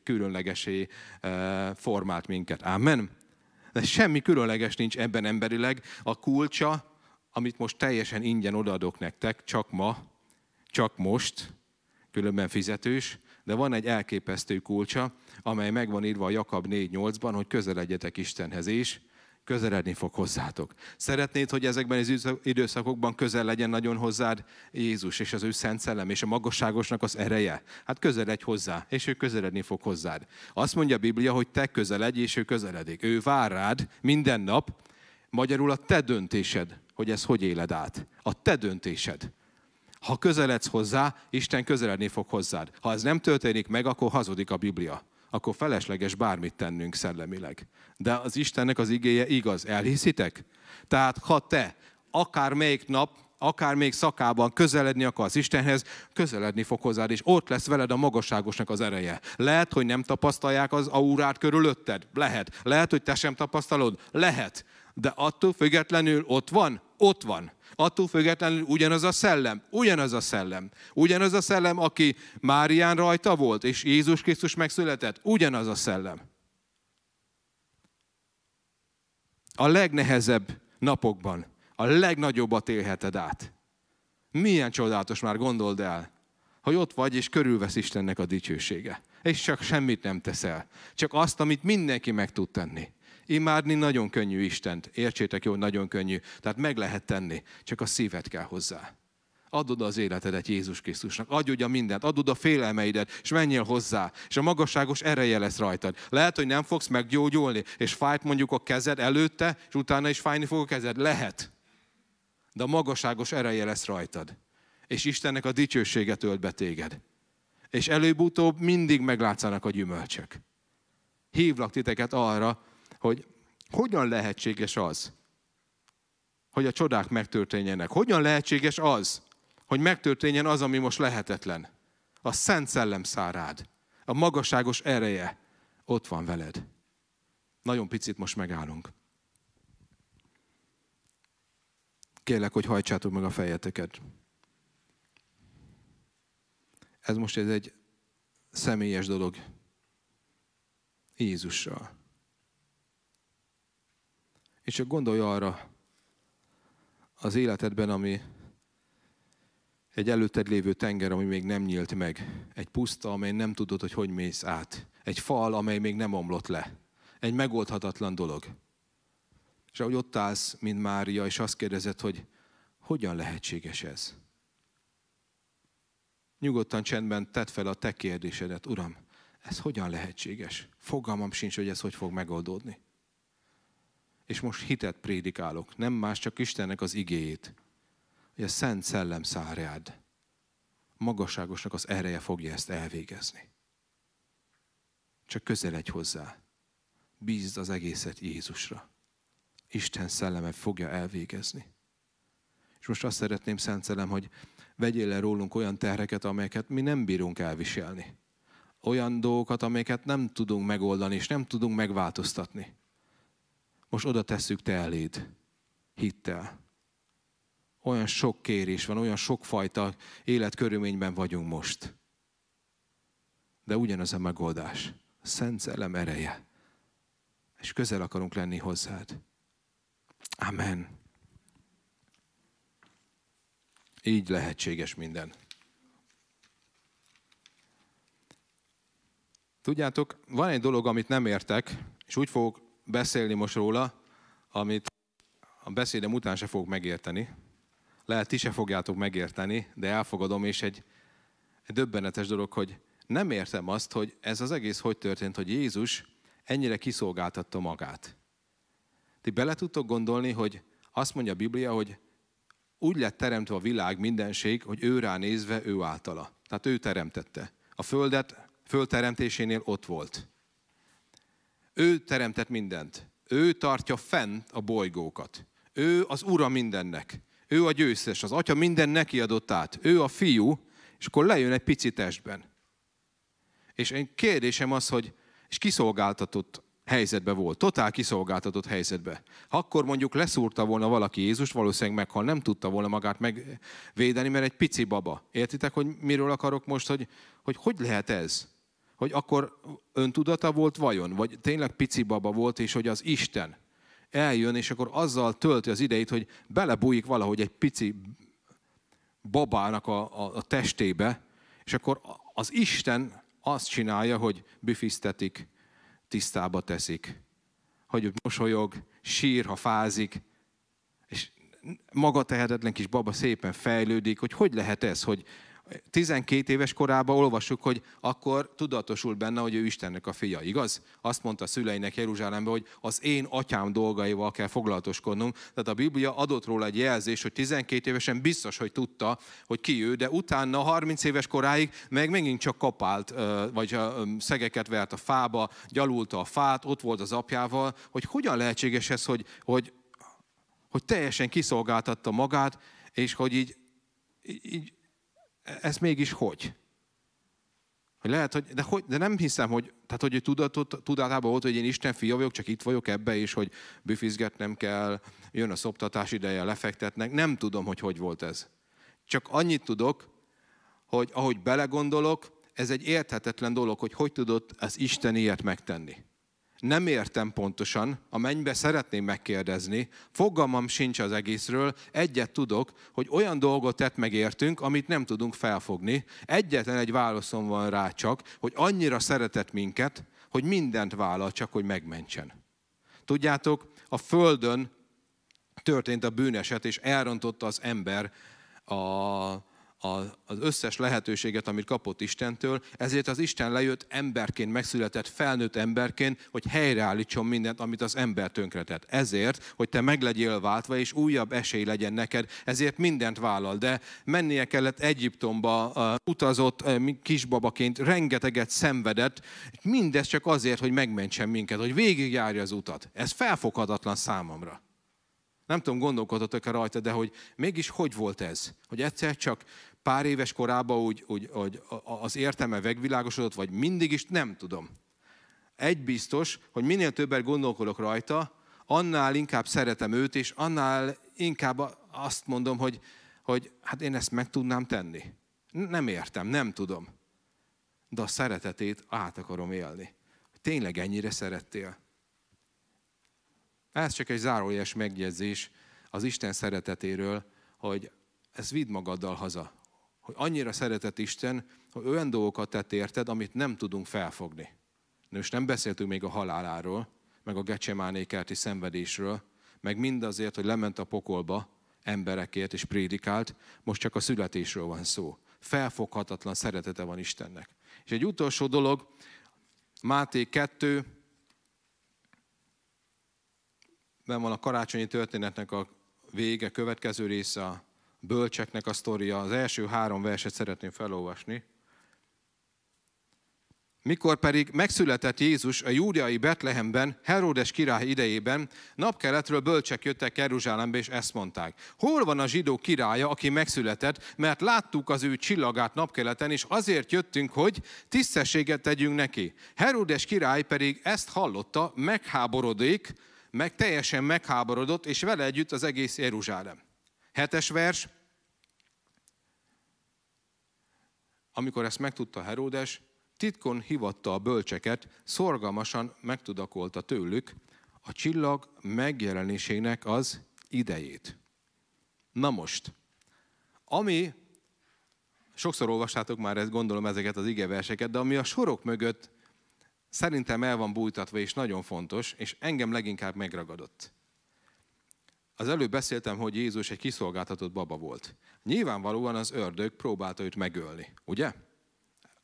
különlegesé formált minket. Ámen? De semmi különleges nincs ebben emberileg. A kulcsa, amit most teljesen ingyen odaadok nektek, csak ma, csak most, különben fizetős, de van egy elképesztő kulcsa, amely meg van írva a Jakab négy nyolcban, hogy közeledjetek Istenhez is, közeledni fog hozzátok. Szeretnéd, hogy ezekben az időszakokban közel legyen nagyon hozzád Jézus és az ő Szent Szellem és a magasságosnak az ereje? Hát közeledj hozzá, és ő közeledni fog hozzád. Azt mondja a Biblia, hogy te közeledj, és ő közeledik. Ő vár rád minden nap, magyarul a te döntésed, hogy ez hogy éled át. A te döntésed. Ha közeledsz hozzá, Isten közeledni fog hozzád. Ha ez nem történik meg, akkor hazudik a Biblia. Akkor felesleges bármit tennünk szellemileg. De az Istennek az igéje igaz. Elhiszitek? Tehát ha te akármelyik nap, akármelyik szakában közeledni akarsz Istenhez, közeledni fog hozzád, és ott lesz veled a magasságosnak az ereje. Lehet, hogy nem tapasztalják az aurát körülötted? Lehet. Lehet, hogy te sem tapasztalod? Lehet. De attól függetlenül ott van? Ott van. Attól függetlenül ugyanaz a szellem, ugyanaz a szellem, ugyanaz a szellem, aki Márián rajta volt, és Jézus Krisztus megszületett, ugyanaz a szellem. A legnehezebb napokban, a legnagyobbat élheted át. Milyen csodálatos, már gondold el, hogy ott vagy, és körülvesz Istennek a dicsősége. És csak semmit nem teszel, csak azt, amit mindenki meg tud tenni. Imádni nagyon könnyű Istent. Értsétek jól, nagyon könnyű. Tehát meg lehet tenni, csak a szíved kell hozzá. Add oda az életedet Jézus Krisztusnak. Adj oda mindent, add oda a félelmeidet, és menjél hozzá, és a magasságos ereje lesz rajtad. Lehet, hogy nem fogsz meggyógyulni, és fájt mondjuk a kezed előtte, és utána is fájni fog a kezed. Lehet. De a magasságos ereje lesz rajtad. És Istennek a dicsősége tölt be téged. És előbb-utóbb mindig meglátszanak a gyümölcsök. Hívlak titeket arra, hogy hogyan lehetséges az, hogy a csodák megtörténjenek. Hogyan lehetséges az, hogy megtörténjen az, ami most lehetetlen. A Szent Szellem szárád, a magasságos ereje ott van veled. Nagyon picit most megállunk. Kérlek, hogy hajtsátok meg a fejeteket. Ez most ez egy személyes dolog Jézussal. És csak gondolj arra az életedben, ami egy előtted lévő tenger, ami még nem nyílt meg. Egy puszta, amely nem tudod, hogy hogy mész át. Egy fal, amely még nem omlott le. Egy megoldhatatlan dolog. És ahogy ott állsz, mint Mária, és azt kérdezed, hogy hogyan lehetséges ez? Nyugodtan, csendben tedd fel a te kérdésedet. Uram, ez hogyan lehetséges? Fogalmam sincs, hogy ez hogy fog megoldódni. És most hitet prédikálok, nem más, csak Istennek az igéjét, hogy a Szent Szellem szárád, magasságosnak az ereje fogja ezt elvégezni. Csak közeledj hozzá, bízd az egészet Jézusra. Isten szellemet fogja elvégezni. És most azt szeretném, Szent Szellem, hogy vegyél le rólunk olyan terheket, amelyeket mi nem bírunk elviselni. Olyan dolgokat, amelyeket nem tudunk megoldani, és nem tudunk megváltoztatni. Most oda tesszük te eléd, hittel. Olyan sok kérés van, olyan sokfajta életkörülményben vagyunk most. De ugyanaz a megoldás, a Szent Szellem ereje. És közel akarunk lenni hozzád. Amen. Így lehetséges minden. Tudjátok, van egy dolog, amit nem értek, És úgy fogok beszélni most róla, amit a beszédem után se fogok megérteni. Lehet, ti se fogjátok megérteni, de elfogadom, és egy, egy döbbenetes dolog, hogy nem értem azt, hogy ez az egész hogy történt, hogy Jézus ennyire kiszolgáltatta magát. Ti bele tudtok gondolni, hogy azt mondja a Biblia, hogy úgy lett teremtve a világ mindenség, hogy ő rá nézve, ő általa. Tehát ő teremtette. A földet földteremtésénél ott volt. Ő teremtett mindent. Ő tartja fenn a bolygókat. Ő az ura mindennek. Ő a győztes. Az atya minden neki adott át. Ő a fiú, és akkor lejön egy pici testben. És én kérdésem az, hogy és kiszolgáltatott helyzetben volt. Totál kiszolgáltatott helyzetben. Ha akkor mondjuk leszúrta volna valaki Jézust, valószínűleg meghal, nem tudta volna magát megvédeni, mert egy pici baba. Értitek, hogy miről akarok most, hogy hogy, hogy lehet ez? Hogy akkor öntudata volt vajon? Vagy tényleg pici baba volt, és hogy az Isten eljön, és akkor azzal tölti az idejét, hogy belebújik valahogy egy pici babának a, a, a testébe, és akkor az Isten azt csinálja, hogy büfisztetik, tisztába teszik, hogy mosolyog, sír, ha fázik, és maga tehetetlen kis baba szépen fejlődik, hogy hogy lehet ez, hogy tizenkét éves korában olvassuk, hogy akkor tudatosul benne, hogy ő Istennek a fia, igaz? Azt mondta a szüleinek Jeruzsálemben, hogy az én atyám dolgaival kell foglalatoskodnunk. Tehát a Biblia adott róla egy jelzést, hogy tizenkét évesen biztos, hogy tudta, hogy ki ő, de utána harminc éves koráig meg megint csak kapált, vagy szegeket vert a fába, gyalulta a fát, ott volt az apjával, hogy hogyan lehetséges ez, hogy, hogy, hogy teljesen kiszolgáltatta magát, és hogy így, így ez mégis hogy? Hogy lehet, hogy, de, hogy, de nem hiszem, hogy, tehát, hogy ő tudatot, tudatában volt, hogy én Isten fia vagyok, csak itt vagyok ebbe, és hogy büfizgetnem kell, jön a szoptatás ideje, lefektetnek. Nem tudom, hogy hogy volt ez. Csak annyit tudok, hogy ahogy belegondolok, ez egy érthetetlen dolog, hogy hogy tudott az Isten ilyet megtenni. Nem értem pontosan, amennyiben szeretném megkérdezni, fogalmam sincs az egészről, egyet tudok, hogy olyan dolgot tett megértünk, amit nem tudunk felfogni. Egyetlen egy válaszom van rá csak, hogy annyira szeretett minket, hogy mindent vállal csak, hogy megmentsen. Tudjátok, a Földön történt a bűneset, és elrontotta az ember a... az összes lehetőséget, amit kapott Istentől, ezért az Isten lejött emberként, megszületett, felnőtt emberként, hogy helyreállítson mindent, amit az ember tönkretett. Ezért, hogy te meg legyél váltva, és újabb esély legyen neked, ezért mindent vállal. De mennie kellett Egyiptomba, utazott kisbabaként, rengeteget szenvedett, mindez csak azért, hogy megmentsen minket, hogy végigjárja az utat. Ez felfoghatatlan számomra. Nem tudom, gondolkodhatok-e rajta, de hogy mégis hogy volt ez? Hogy egyszer csak pár éves korában úgy, úgy, úgy, az értelme megvilágosodott, vagy mindig is, nem tudom. Egy biztos, hogy minél többet gondolkodok rajta, annál inkább szeretem őt, és annál inkább azt mondom, hogy, hogy hát én ezt meg tudnám tenni. Nem értem, nem tudom. De a szeretetét át akarom élni. Tényleg ennyire szerettél? Ez csak egy zárójeles megjegyzés az Isten szeretetéről, hogy ezt vidd magaddal haza. Hogy annyira szeretett Isten, hogy olyan dolgokat tett érted, amit nem tudunk felfogni. Most nem beszéltünk még a haláláról, meg a gecsemáné kerti szenvedésről, meg mindazért, hogy lement a pokolba emberekért és prédikált, most csak a születésről van szó. Felfoghatatlan szeretete van Istennek. És egy utolsó dolog, Máté kettő, benn van a karácsonyi történetnek a vége, következő része, a bölcseknek a sztoria. Az első három verset szeretném felolvasni. Mikor pedig megszületett Jézus a júdeai Betlehemben, Herodes király idejében, napkeletről bölcsek jöttek Jeruzsálembe, és ezt mondták. Hol van a zsidó királya, aki megszületett, mert láttuk az ő csillagát napkeleten, és azért jöttünk, hogy tisztességet tegyünk neki. Herodes király pedig ezt hallotta, megháborodik, meg teljesen megháborodott, és vele együtt az egész Jeruzsálem. Hetes vers. Amikor ezt megtudta Herodes, titkon hivatta a bölcseket, szorgalmasan megtudakolta tőlük a csillag megjelenésének az idejét. Na most, ami, sokszor olvastátok már ezt, gondolom ezeket az igeverseket, de ami a sorok mögött szerintem el van bújtatva, és nagyon fontos, és engem leginkább megragadott. Az előbb beszéltem, hogy Jézus egy kiszolgáltatott baba volt. Nyilvánvalóan az ördög próbálta őt megölni, ugye?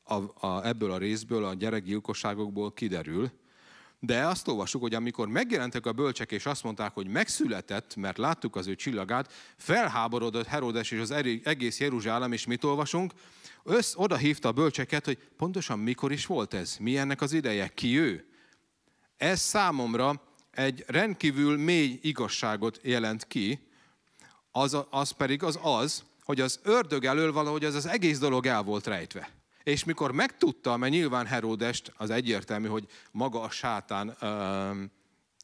A, a, ebből a részből, a gyerekgyilkosságokból kiderül. De azt olvassuk, hogy amikor megjelentek a bölcsek, és azt mondták, hogy megszületett, mert láttuk az ő csillagát, felháborodott Herodes és az egész Jeruzsálem, és mit olvasunk? Össz, oda hívta a bölcseket, hogy pontosan mikor is volt ez? Mi ennek az ideje? Ki ő? Ez számomra egy rendkívül mély igazságot jelent ki, az, a, az pedig az az, hogy az ördög elől valahogy az, az egész dolog el volt rejtve. És mikor megtudta, mert nyilván Herodest, az egyértelmű, hogy maga a sátán ö,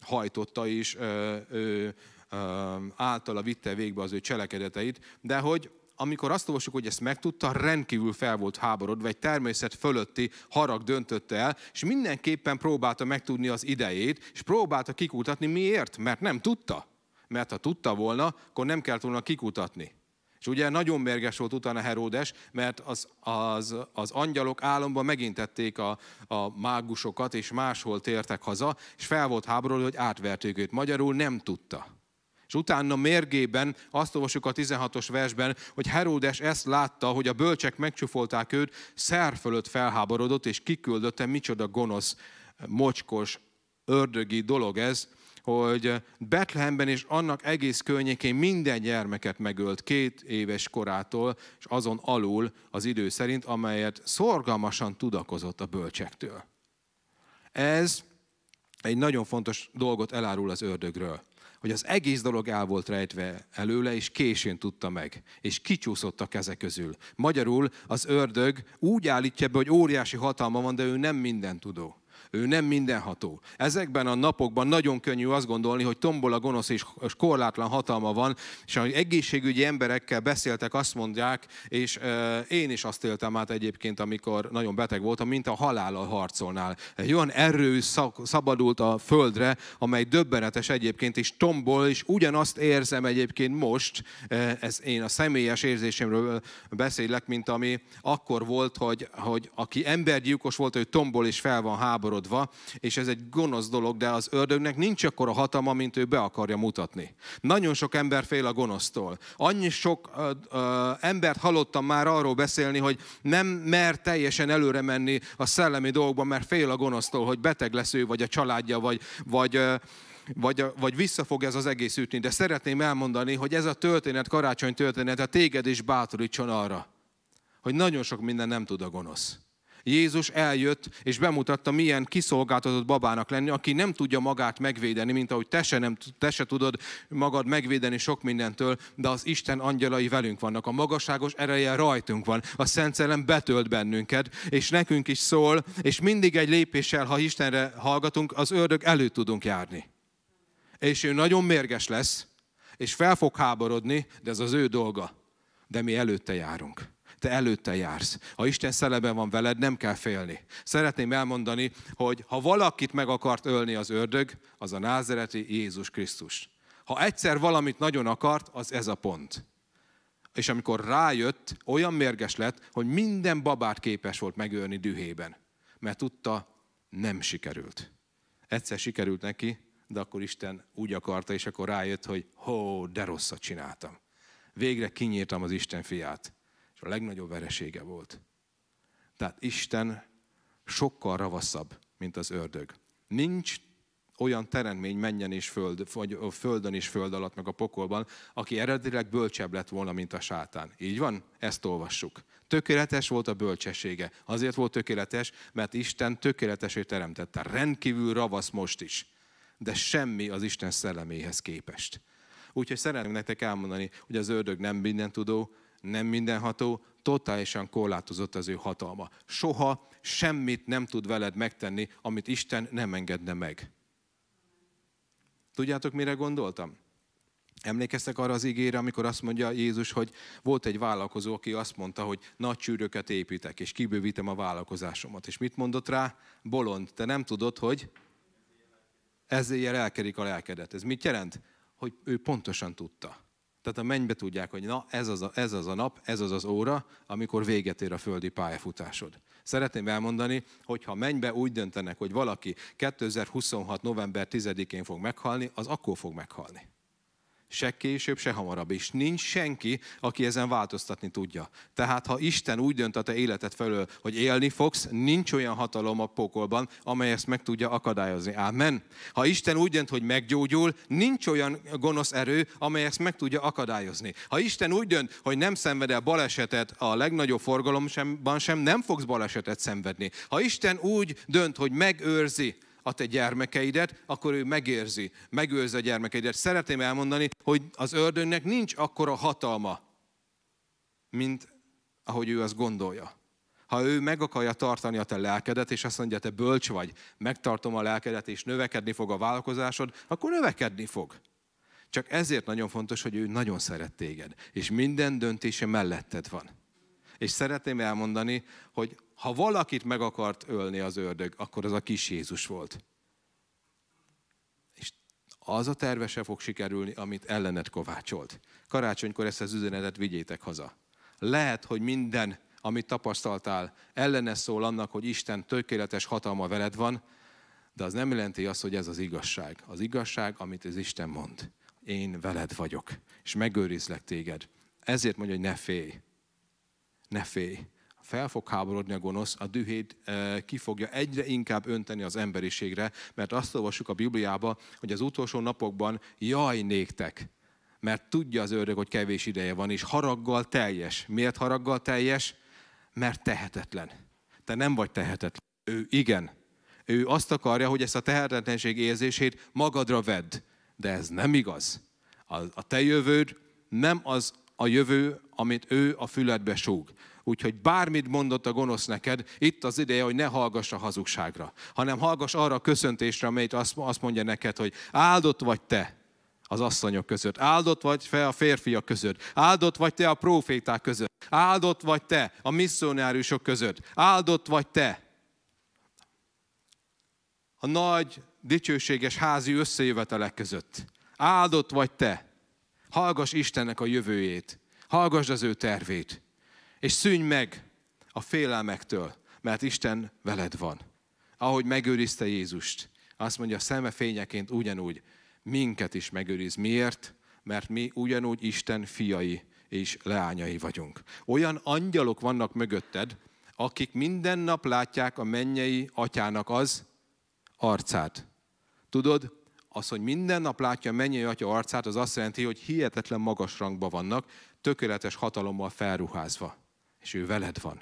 hajtotta is, ö, ö, ö, általa vitte végbe az ő cselekedeteit, de hogy amikor azt olvassuk, hogy ezt megtudta, rendkívül fel volt háborodva, egy természet fölötti harag döntötte el, és mindenképpen próbálta megtudni az idejét, és próbálta kikutatni miért, mert nem tudta. Mert ha tudta volna, akkor nem kellett volna kikutatni. És ugye nagyon mérges volt utána Herodes, mert az, az, az angyalok álomban megintették a, a mágusokat, és máshol tértek haza, és fel volt háborodva, hogy átverték őt. Magyarul nem tudta. És utána mérgében azt olvasjuk a tizenhatos versben, hogy Herodes ezt látta, hogy a bölcsek megcsúfolták őt, szer fölött felháborodott, és kiküldötte, micsoda gonosz, mocskos, ördögi dolog ez, hogy Betlehemben és annak egész környékén minden gyermeket megölt két éves korától, és azon alul az idő szerint, amelyet szorgalmasan tudakozott a bölcsektől. Ez egy nagyon fontos dolgot elárul az ördögről, hogy az egész dolog el volt rejtve előle, és későn tudta meg, és kicsúszott a keze közül. Magyarul az ördög úgy állítja be, hogy óriási hatalma van, de ő nem mindentudó. Ő nem mindenható. Ezekben a napokban nagyon könnyű azt gondolni, hogy tombol a gonosz és korlátlan hatalma van, és ahogy egészségügyi emberekkel beszéltek, azt mondják, és euh, én is azt éltem át egyébként, amikor nagyon beteg voltam, mint a halállal harcolnál. Egy olyan erő szak, szabadult a földre, amely döbbenetes egyébként, és tombol, és ugyanazt érzem egyébként most, ez én a személyes érzésemről beszélek, mint ami akkor volt, hogy, hogy aki embergyilkos volt, ő tombol és fel van háborod. És ez egy gonosz dolog, de az ördögnek nincs akkora hatalma, mint ő be akarja mutatni. Nagyon sok ember fél a gonosztól. Annyi sok ö, ö, embert hallottam már arról beszélni, hogy nem mer teljesen előre menni a szellemi dolgokban, mert fél a gonosztól, hogy beteg lesz ő, vagy a családja, vagy, vagy, ö, vagy, vagy vissza fog ez az egész ütni. De szeretném elmondani, hogy ez a történet, karácsony történet, a téged is bátorítson arra, hogy nagyon sok minden nem tud a gonosz. Jézus eljött, és bemutatta, milyen kiszolgáltatott babának lenni, aki nem tudja magát megvédeni, mint ahogy te se, nem, te se tudod magad megvédeni sok mindentől, de az Isten angyalai velünk vannak. A magasságos ereje rajtunk van, a Szent Szellem betölt bennünket, és nekünk is szól, és mindig egy lépéssel, ha Istenre hallgatunk, az ördög előtt tudunk járni. És ő nagyon mérges lesz, és fel fog háborodni, de ez az ő dolga. De mi előtte járunk. Te előtte jársz. Ha Isten szeleben van veled, nem kell félni. Szeretném elmondani, hogy ha valakit meg akart ölni az ördög, az a názáreti Jézus Krisztus. Ha egyszer valamit nagyon akart, az ez a pont. És amikor rájött, olyan mérges lett, hogy minden babát képes volt megölni dühében. Mert tudta, nem sikerült. Egyszer sikerült neki, de akkor Isten úgy akarta, és akkor rájött, hogy hó, de rosszat csináltam. Végre kinyírtam az Isten fiát. A legnagyobb veresége volt. Tehát Isten sokkal ravaszabb, mint az ördög. Nincs olyan teremtmény mennyen és föld, vagy földön és föld alatt, meg a pokolban, aki eredetileg bölcsebb lett volna, mint a sátán. Így van? Ezt olvassuk. Tökéletes volt a bölcsessége. Azért volt tökéletes, mert Isten tökéletesé teremtette. Rendkívül ravasz most is. De semmi az Isten szelleméhez képest. Úgyhogy szeretném nektek elmondani, hogy az ördög nem mindentudó, nem mindenható, totálisan korlátozott az ő hatalma. Soha semmit nem tud veled megtenni, amit Isten nem engedne meg. Tudjátok, mire gondoltam? Emlékeztek arra az igére, amikor azt mondja Jézus, hogy volt egy vállalkozó, aki azt mondta, hogy nagy csűröket építek, és kibővítem a vállalkozásomat. És mit mondott rá? Bolond, te nem tudod, hogy ezzel elkerik a lelkedet. Ez mit jelent? Hogy ő pontosan tudta. Tehát a mennybe tudják, hogy na, ez az, a, ez az a nap, ez az az óra, amikor véget ér a földi pályafutásod. Szeretném elmondani, hogy ha mennybe úgy döntenek, hogy valaki kétezer-huszonhat november tizedikén fog meghalni, az akkor fog meghalni. Se később, se hamarabb is. Nincs senki, aki ezen változtatni tudja. Tehát ha Isten úgy dönt a te életed felől, hogy élni fogsz, nincs olyan hatalom a pokolban, amely ezt meg tudja akadályozni. Ámen. Ha Isten úgy dönt, hogy meggyógyul, nincs olyan gonosz erő, amely ezt meg tudja akadályozni. Ha Isten úgy dönt, hogy nem szenved el balesetet a legnagyobb forgalomban sem, nem fogsz balesetet szenvedni. Ha Isten úgy dönt, hogy megőrzi a te gyermekeidet, akkor ő megérzi, megőrzi a gyermekeidet. Szeretném elmondani, hogy az ördögnek nincs akkora hatalma, mint ahogy ő azt gondolja. Ha ő meg akarja tartani a te lelkedet, és azt mondja, te bölcs vagy, megtartom a lelkedet, és növekedni fog a vállalkozásod, akkor növekedni fog. Csak ezért nagyon fontos, hogy ő nagyon szeret téged, és minden döntése melletted van. És szeretném elmondani, hogy ha valakit meg akart ölni az ördög, akkor az a kis Jézus volt. És az a terve se fog sikerülni, amit ellened kovácsolt. Karácsonykor ezt az üzenetet vigyétek haza. Lehet, hogy minden, amit tapasztaltál, ellene szól annak, hogy Isten tökéletes hatalma veled van, de az nem jelenti azt, hogy ez az igazság. Az igazság, amit az Isten mond. Én veled vagyok, és megőrizlek téged. Ezért mondja, hogy ne félj. Ne félj. Fel fog háborodni a gonosz, a dühét ki fogja egyre inkább önteni az emberiségre, mert azt olvassuk a Bibliába, hogy az utolsó napokban jaj néktek, mert tudja az ördög, hogy kevés ideje van, és haraggal teljes. Miért haraggal teljes? Mert tehetetlen. Te nem vagy tehetetlen. Ő igen. Ő azt akarja, hogy ezt a tehetetlenség érzését magadra vedd, de ez nem igaz. A te jövőd nem az a jövő, amit ő a füledbe súg. Úgyhogy bármit mondott a gonosz neked, itt az ideje, hogy ne hallgass a hazugságra, hanem hallgass arra a köszöntésre, amelyet azt mondja neked, hogy áldott vagy te az asszonyok között, áldott vagy te a férfiak között, áldott vagy te a próféták között, áldott vagy te a misszionáriusok között, áldott vagy te a nagy, dicsőséges házi összejövetelek között, áldott vagy te. Hallgass Istennek a jövőjét, hallgass az ő tervét. És szűnj meg a félelmektől, mert Isten veled van. Ahogy megőrizte Jézust, azt mondja, a szeme fényeként ugyanúgy minket is megőriz. Miért? Mert mi ugyanúgy Isten fiai és leányai vagyunk. Olyan angyalok vannak mögötted, akik minden nap látják a mennyei atyának az arcát. Tudod? Az, hogy minden nap látja a mennyei atya arcát, az azt jelenti, hogy hihetetlen magas rangban vannak, tökéletes hatalommal felruházva. És ő veled van.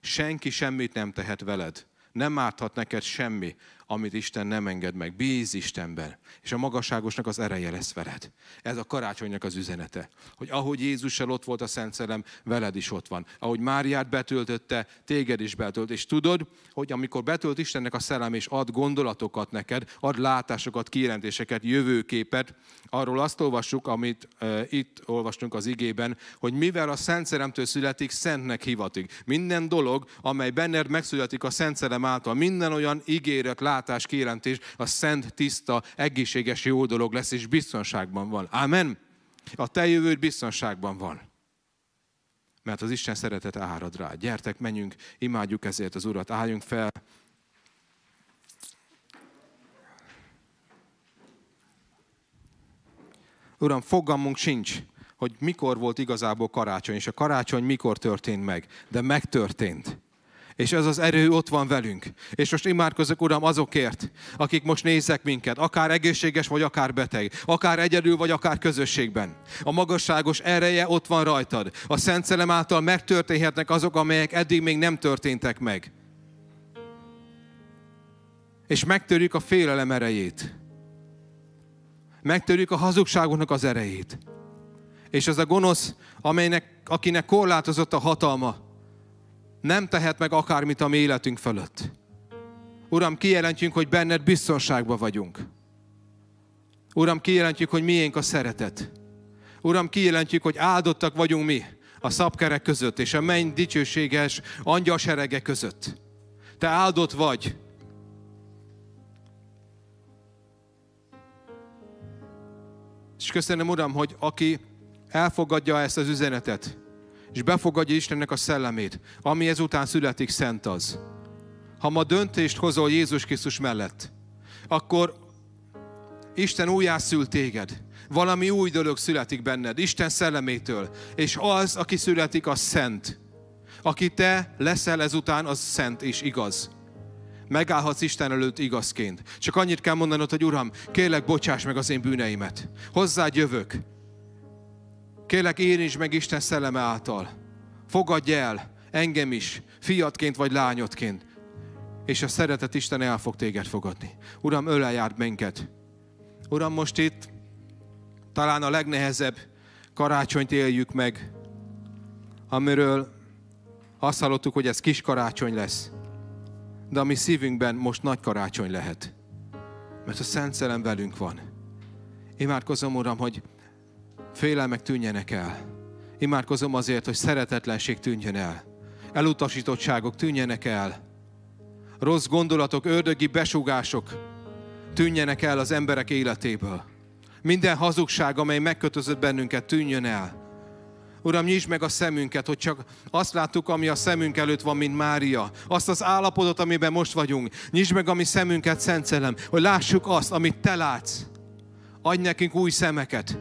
Senki semmit nem tehet veled. Nem árthat neked semmi, amit Isten nem enged meg. Bízz Istenben, és a magasságosnak az ereje lesz veled. Ez a karácsonynak az üzenete, hogy ahogy Jézussal ott volt a Szent Szellem, veled is ott van. Ahogy Máriát betöltötte, téged is betölt. És tudod, hogy amikor betölt Istennek a szellem, és ad gondolatokat neked, ad látásokat, kijelentéseket, jövőképet, arról azt olvassuk, amit e, itt olvastunk az igében, hogy mivel a Szent Szellemtől születik, szentnek hivatik. Minden dolog, amely benned megszületik a Szent Szellem által, minden olyan ígéret, látás, kijelentés, a szent, tiszta, egészséges, jó dolog lesz, és biztonságban van. Ámen! A te jövőd biztonságban van. Mert az Isten szeretete árad rá. Gyertek, menjünk, imádjuk ezért az Urat, álljunk fel. Uram, fogalmunk sincs, hogy mikor volt igazából karácsony, és a karácsony mikor történt meg, de megtörtént. És ez az erő ott van velünk. És most imádkozok, Uram, azokért, akik most néznek minket, akár egészséges, vagy akár beteg, akár egyedül, vagy akár közösségben. A magasságos ereje ott van rajtad. A Szent Szellem által megtörténhetnek azok, amelyek eddig még nem történtek meg. És megtörjük a félelem erejét. Megtörjük a hazugságoknak az erejét. És az a gonosz, amelynek, akinek korlátozott a hatalma, nem tehet meg akármit a mi életünk fölött. Uram, kijelentjük, hogy benned biztonságban vagyunk. Uram, kijelentjük, hogy miénk a szeretet. Uram, kijelentjük, hogy áldottak vagyunk mi a szabkerek között, és a menny dicsőséges angyalserege között. Te áldott vagy. És köszönöm, Uram, hogy aki elfogadja ezt az üzenetet, és befogadja Istennek a szellemét, ami ezután születik, szent az. Ha ma döntést hozol Jézus Krisztus mellett, akkor Isten újjászül téged. Valami új dolog születik benned, Isten szellemétől. És az, aki születik, az szent. Aki te leszel ezután, az szent és igaz. Megállhatsz Isten előtt igazként. Csak annyit kell mondanod, hogy Uram, kérlek, bocsáss meg az én bűneimet. Hozzád jövök. Kérlek, érintsd meg Isten szelleme által. Fogadj el engem is, fiatként vagy lányodként. És a szeretet Isten el fog téged fogadni. Uram, ölelj át minket. Uram, most itt talán a legnehezebb karácsonyt éljük meg, amiről azt hallottuk, hogy ez kis karácsony lesz. De a mi szívünkben most nagy karácsony lehet. Mert a Szent Szellem velünk van. Imádkozom, Uram, hogy félelmek tűnjenek el. Imádkozom azért, hogy szeretetlenség tűnjön el. Elutasítottságok tűnjenek el. Rossz gondolatok, ördögi besúgások tűnjenek el az emberek életéből. Minden hazugság, amely megkötözött bennünket, tűnjön el. Uram, nyisd meg a szemünket, hogy csak azt láttuk, ami a szemünk előtt van, mint Mária. Azt az állapotot, amiben most vagyunk. Nyisd meg a mi szemünket, Szent Szellem, hogy lássuk azt, amit te látsz. Adj nekünk új szemeket.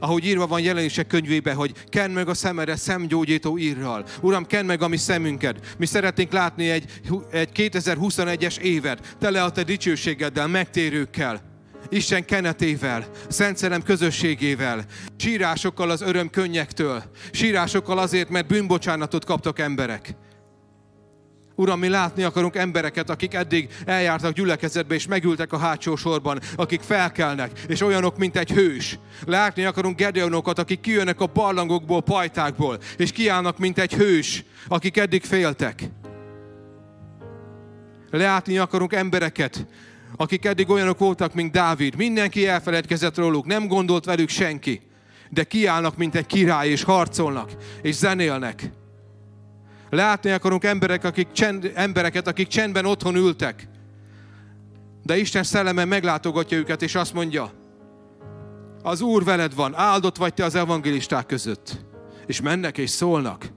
Ahogy írva van Jelenések könyvében, hogy kenn meg a szemedre szemgyógyító írral. Uram, kenn meg a mi szemünket. Mi szeretnénk látni egy, egy kétezer-huszonegyes évet, tele a te dicsőségeddel, megtérőkkel. Isten kenetével, Szent Szellem közösségével, sírásokkal az öröm könnyektől, sírásokkal azért, mert bűnbocsánatot kaptak emberek. Uram, mi látni akarunk embereket, akik eddig eljártak gyülekezetbe és megültek a hátsó sorban, akik felkelnek, és olyanok, mint egy hős. Látni akarunk Gedeonokat, akik kijönnek a barlangokból, pajtákból, és kiállnak, mint egy hős, akik eddig féltek. Látni akarunk embereket, akik eddig olyanok voltak, mint Dávid. Mindenki elfeledkezett róluk, nem gondolt velük senki, de kiállnak, mint egy király, és harcolnak, és zenélnek. Látni akarunk emberek, akik csend, embereket, akik csendben otthon ültek, de Isten szelleme meglátogatja őket, és azt mondja, az Úr veled van, áldott vagy te az evangélisták között. És mennek és szólnak,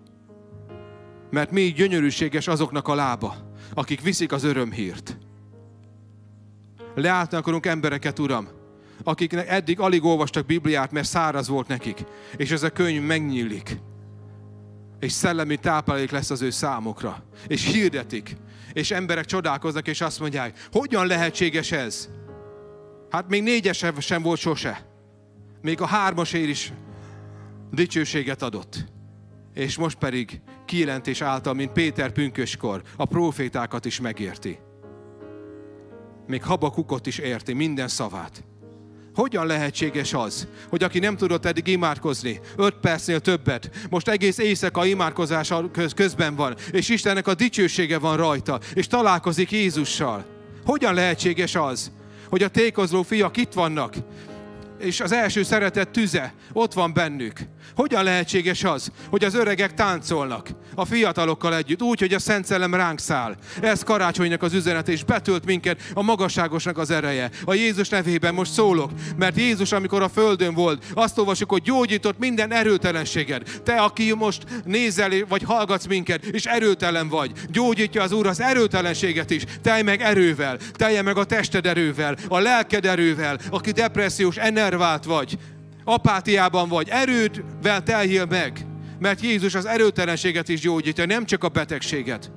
mert mi gyönyörűséges azoknak a lába, akik viszik az örömhírt. Látni akarunk embereket, Uram, akiknek eddig alig olvastak Bibliát, mert száraz volt nekik, és ez a könyv megnyílik, és szellemi táplálék lesz az ő számokra, és hirdetik, és emberek csodálkoznak, és azt mondják, hogyan lehetséges ez? Hát még négyes sem volt sose, még a hármasért is dicsőséget adott, és most pedig kijelentés által, mint Péter pünköskor, a prófétákat is megérti. Még Habakukot is érti, minden szavát. Hogyan lehetséges az, hogy aki nem tudott eddig imádkozni, öt percnél többet, most egész éjszaka imádkozása közben van, és Istennek a dicsősége van rajta, és találkozik Jézussal. Hogyan lehetséges az, hogy a tékozló fiak itt vannak, és az első szeretet tüze ott van bennük. Hogyan lehetséges az, hogy az öregek táncolnak a fiatalokkal együtt, úgy, hogy a Szent Szellem ránk száll. Ez karácsonynak az üzenet, és betölt minket a magasságosnak az ereje. A Jézus nevében most szólok, mert Jézus, amikor a földön volt, azt olvasjuk, hogy gyógyított minden erőtelenséged. Te, aki most nézel vagy hallgatsz minket, és erőtelen vagy, gyógyítja az Úr az erőtelenséget is. Telj meg erővel, telje meg a tested erővel, a lelked erővel, aki depressziós, enervált vagy, apátiában vagy, erődvel teljél meg, mert Jézus az erőtelenséget is gyógyítja, nem csak a betegséget,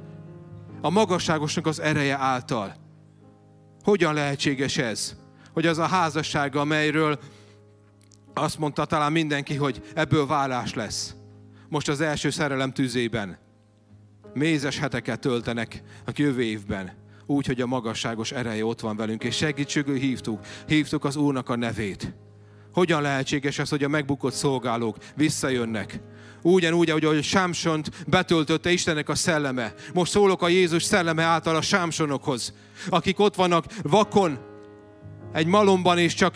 a magasságosnak az ereje által. Hogyan lehetséges ez, hogy az a házasság, amelyről azt mondta talán mindenki, hogy ebből válás lesz, most az első szerelem tüzében mézes heteket töltenek a jövő évben, úgy, hogy a magasságos ereje ott van velünk, és segítségül hívtuk, hívtuk az Úrnak a nevét. Hogyan lehetséges az, hogy a megbukott szolgálók visszajönnek? Ugyanúgy, ahogy Sámsont betöltötte Istennek a szelleme. Most szólok a Jézus szelleme által a Sámsonokhoz, akik ott vannak vakon, egy malomban, és csak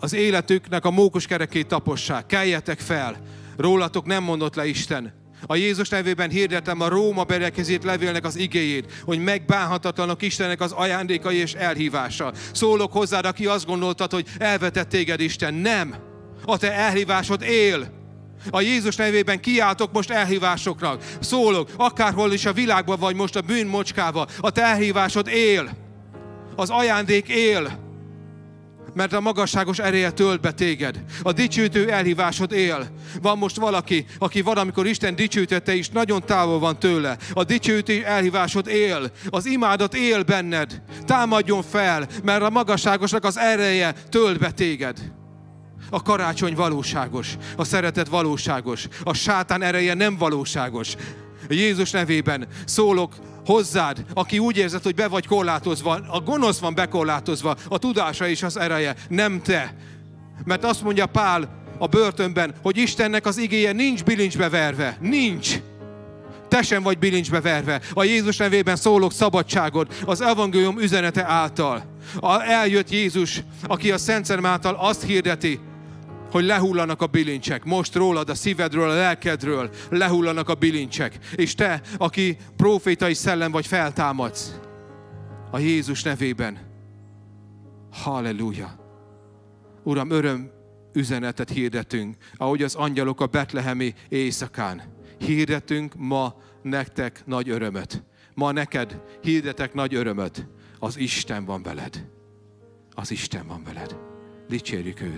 az életüknek a mókus kerekét tapossák. Keljetek fel! Rólatok nem mondott le Isten. A Jézus nevében hirdetem a Róma belekezét levélnek az igéjét, hogy megbánhatatlanok Istennek az ajándékai és elhívása. Szólok hozzád, aki azt gondoltad, hogy elvetett téged Isten. Nem! a te elhívásod él. A Jézus nevében kiáltok most elhívásoknak. Szólok, akárhol is a világban vagy most a bűn mocskába, a te elhívásod él. Az ajándék él, mert a magasságos ereje tölt be téged. A dicsőítő elhívásod él. Van most valaki, aki valamikor Isten dicsőítette is nagyon távol van tőle. A dicsőítő elhívásod él. Az imádat él benned. Támadjon fel, mert a magasságosnak az ereje tölt be téged. A karácsony valóságos, a szeretet valóságos, a sátán ereje nem valóságos. Jézus nevében szólok hozzád, aki úgy érzed, hogy be vagy korlátozva, a gonosz van bekorlátozva, a tudása és az ereje, nem te. Mert azt mondja Pál a börtönben, hogy Istennek az igéje nincs bilincsbe verve, nincs. Te sem vagy bilincsbe verve. A Jézus nevében szólok szabadságod az evangélium üzenete által. Eljött Jézus, aki a Szent Szellem által azt hirdeti, hogy lehullanak a bilincsek. Most rólad, a szívedről, a lelkedről lehullanak a bilincsek. És te, aki profétai szellem vagy, feltámadsz. A Jézus nevében. Halleluja! Uram, öröm üzenetet hirdetünk, ahogy az angyalok a betlehemi éjszakán. Hirdetünk ma nektek nagy örömöt. Ma neked hirdetek nagy örömöt. Az Isten van veled. Az Isten van veled. Dicsérjük őt.